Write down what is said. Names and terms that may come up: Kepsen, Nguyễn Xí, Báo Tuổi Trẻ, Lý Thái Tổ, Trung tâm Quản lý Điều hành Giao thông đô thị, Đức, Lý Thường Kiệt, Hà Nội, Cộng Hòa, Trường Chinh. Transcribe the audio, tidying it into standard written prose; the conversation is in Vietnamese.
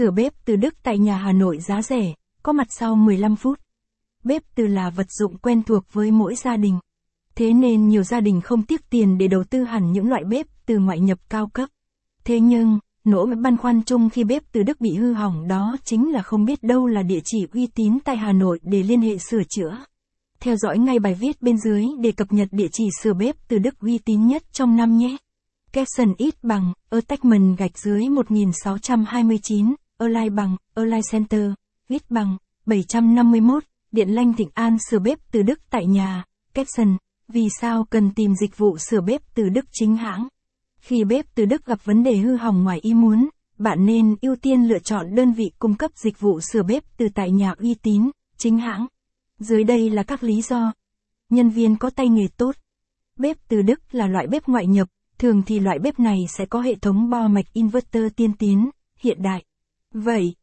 Sửa bếp từ Đức tại nhà Hà Nội giá rẻ, có mặt sau 15 phút. Bếp từ là vật dụng quen thuộc với mỗi gia đình. Thế nên nhiều gia đình không tiếc tiền để đầu tư hẳn những loại bếp từ ngoại nhập cao cấp. Thế nhưng, nỗi băn khoăn chung khi bếp từ Đức bị hư hỏng đó chính là không biết đâu là địa chỉ uy tín tại Hà Nội để liên hệ sửa chữa. Theo dõi ngay bài viết bên dưới để cập nhật địa chỉ sửa bếp từ Đức uy tín nhất trong năm nhé. Kepsen ít bằng, attachment gạch dưới 1629, online bằng, online center, ít bằng, 751, Điện Lanh Thịnh An sửa bếp từ Đức tại nhà, Kepsen. Vì sao cần tìm dịch vụ sửa bếp từ Đức chính hãng? Khi bếp từ Đức gặp vấn đề hư hỏng ngoài ý muốn, bạn nên ưu tiên lựa chọn đơn vị cung cấp dịch vụ sửa bếp từ tại nhà uy tín, chính hãng. Dưới đây là các lý do. Nhân viên có tay nghề tốt. Bếp từ Đức là loại bếp ngoại nhập, thường thì loại bếp này sẽ có hệ thống bo mạch inverter tiên tiến, hiện đại. Vậy,